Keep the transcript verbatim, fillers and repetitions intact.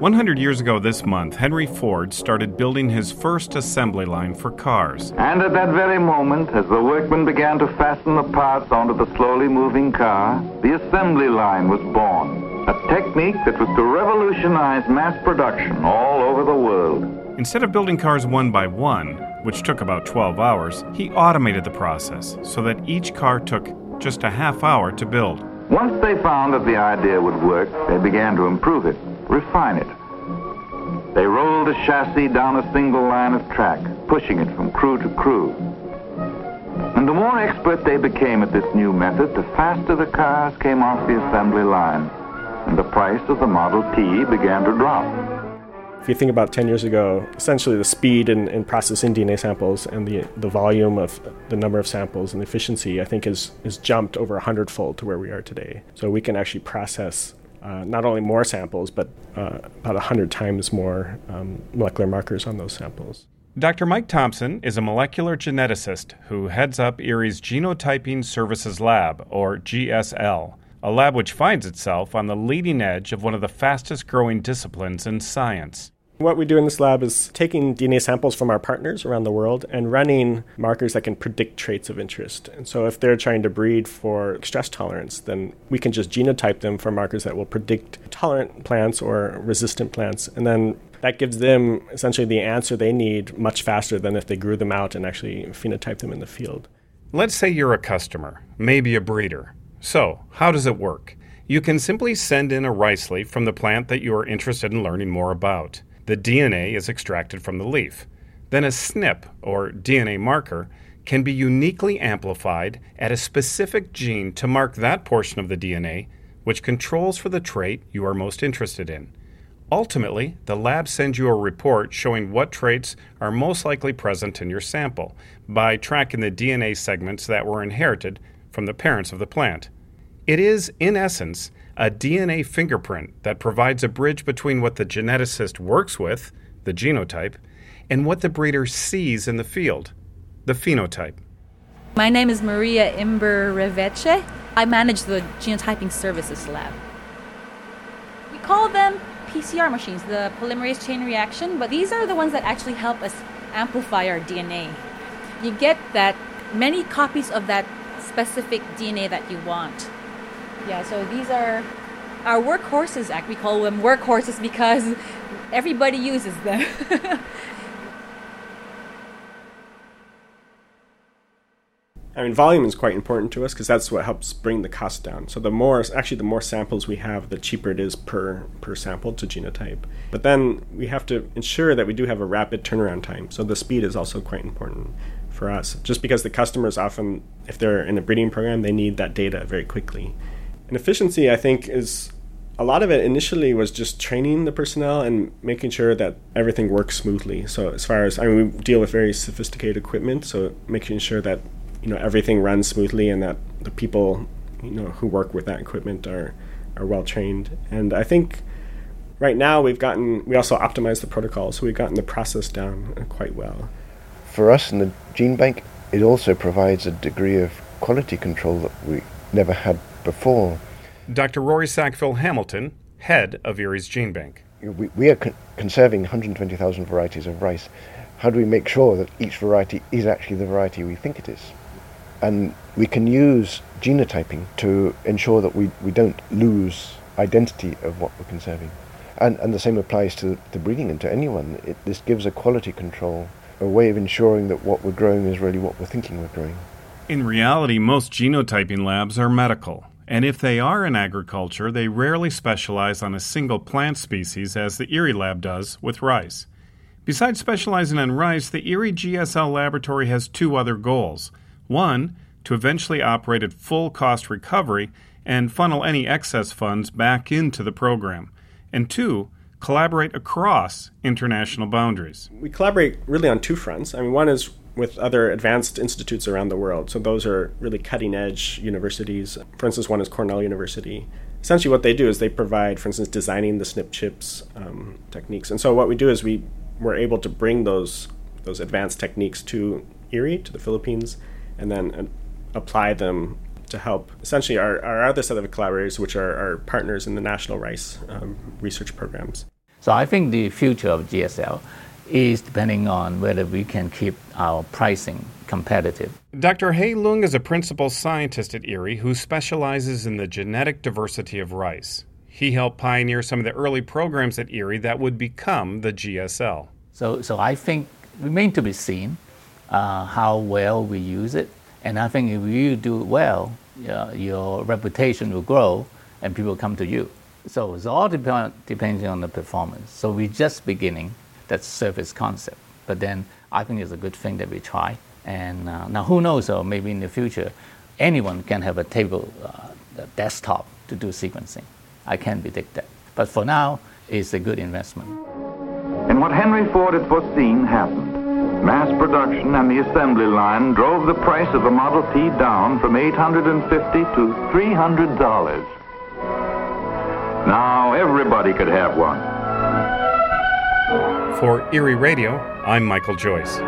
one hundred years ago this month, Henry Ford started building his first assembly line for cars. And at that very moment, as the workmen began to fasten the parts onto the slowly moving car, the assembly line was born, a technique that was to revolutionize mass production all over the world. Instead of building cars one by one, which took about twelve hours, he automated the process so that each car took just a half hour to build. Once they found that the idea would work, they began to improve it, refine it. They rolled a chassis down a single line of track, pushing it from crew to crew. And the more expert they became at this new method, the faster the cars came off the assembly line, and the price of the Model T began to drop. If you think about ten years ago, essentially the speed in, in processing D N A samples and the, the volume of the number of samples and the efficiency, I think, has is, is jumped over one hundred fold to where we are today. So we can actually process uh, not only more samples, but uh, about one hundred times more um, molecular markers on those samples. Doctor Mike Thompson is a molecular geneticist who heads up Erie's Genotyping Services Lab, or G S L, a lab which finds itself on the leading edge of one of the fastest-growing disciplines in science. What we do in this lab is taking D N A samples from our partners around the world and running markers that can predict traits of interest. And so if they're trying to breed for stress tolerance, then we can just genotype them for markers that will predict tolerant plants or resistant plants. And then that gives them essentially the answer they need much faster than if they grew them out and actually phenotyped them in the field. Let's say you're a customer, maybe a breeder. So, how does it work? You can simply send in a rice leaf from the plant that you are interested in learning more about. The D N A is extracted from the leaf. Then a S N P, or D N A marker, can be uniquely amplified at a specific gene to mark that portion of the D N A which controls for the trait you are most interested in. Ultimately, the lab sends you a report showing what traits are most likely present in your sample by tracking the D N A segments that were inherited from the parents of the plant. It is, in essence, a D N A fingerprint that provides a bridge between what the geneticist works with, the genotype, and what the breeder sees in the field, the phenotype. My name is Maria Imber Reveche. I manage the Genotyping Services Lab. We call them P C R machines, the polymerase chain reaction, but these are the ones that actually help us amplify our D N A. You get that many copies of that specific D N A that you want. Yeah, so these are our workhorses. We call them workhorses because everybody uses them. I mean, volume is quite important to us because that's what helps bring the cost down. So the more, actually, the more samples we have, the cheaper it is per per sample to genotype. But then we have to ensure that we do have a rapid turnaround time. So the speed is also quite important for us, just because the customers often, if they're in a breeding program, they need that data very quickly. And efficiency, I think, is a lot of it initially was just training the personnel and making sure that everything works smoothly. So as far as, I mean, we deal with very sophisticated equipment, so making sure that, you know, everything runs smoothly and that the people, you know, who work with that equipment are, are well trained. And I think right now we've gotten, we also optimized the protocol, so we've gotten the process down quite well. For us in the Gene Bank, it also provides a degree of quality control that we never had before. Doctor Rory Sackville-Hamilton, head of Erie's Gene Bank. We, we are con- conserving one hundred twenty thousand varieties of rice. How do we make sure that each variety is actually the variety we think it is? And we can use genotyping to ensure that we, we don't lose identity of what we're conserving. And, and the same applies to, to breeding and to anyone. It, this gives a quality control, a way of ensuring that what we're growing is really what we're thinking we're growing. In reality, most genotyping labs are medical, and if they are in agriculture, they rarely specialize on a single plant species as the Errie lab does with rice. Besides specializing on rice, the Errie G S L laboratory has two other goals. One, to eventually operate at full cost recovery and funnel any excess funds back into the program. And two, collaborate across international boundaries. We collaborate really on two fronts. I mean, one is with other advanced institutes around the world. So those are really cutting-edge universities. For instance, one is Cornell University. Essentially what they do is they provide, for instance, designing the S N P chips um, techniques. And so what we do is we were able to bring those those advanced techniques to Errie, to the Philippines, and then uh, apply them to help essentially our, our other set of collaborators, which are our partners in the national rice um, research programs. So I think the future of G S L is depending on whether we can keep our pricing competitive. Doctor Hei Leung is a principal scientist at IRRI who specializes in the genetic diversity of rice. He helped pioneer some of the early programs at IRRI that would become the G S L. So, so I think it remains to be seen uh, how well we use it. And I think if you do it well, uh, your reputation will grow and people come to you. So it's all depend- depending on the performance. So we're just beginning that surface concept. But then I think it's a good thing that we try. And uh, now who knows, or maybe in the future, anyone can have a table, uh, a desktop to do sequencing. I can't predict that. But for now, it's a good investment. And what Henry Ford had foreseen happened. Mass production and the assembly line drove the price of the Model T down from eight hundred fifty dollars to three hundred dollars. Now everybody could have one. For IRRI Radio, I'm Michael Joyce.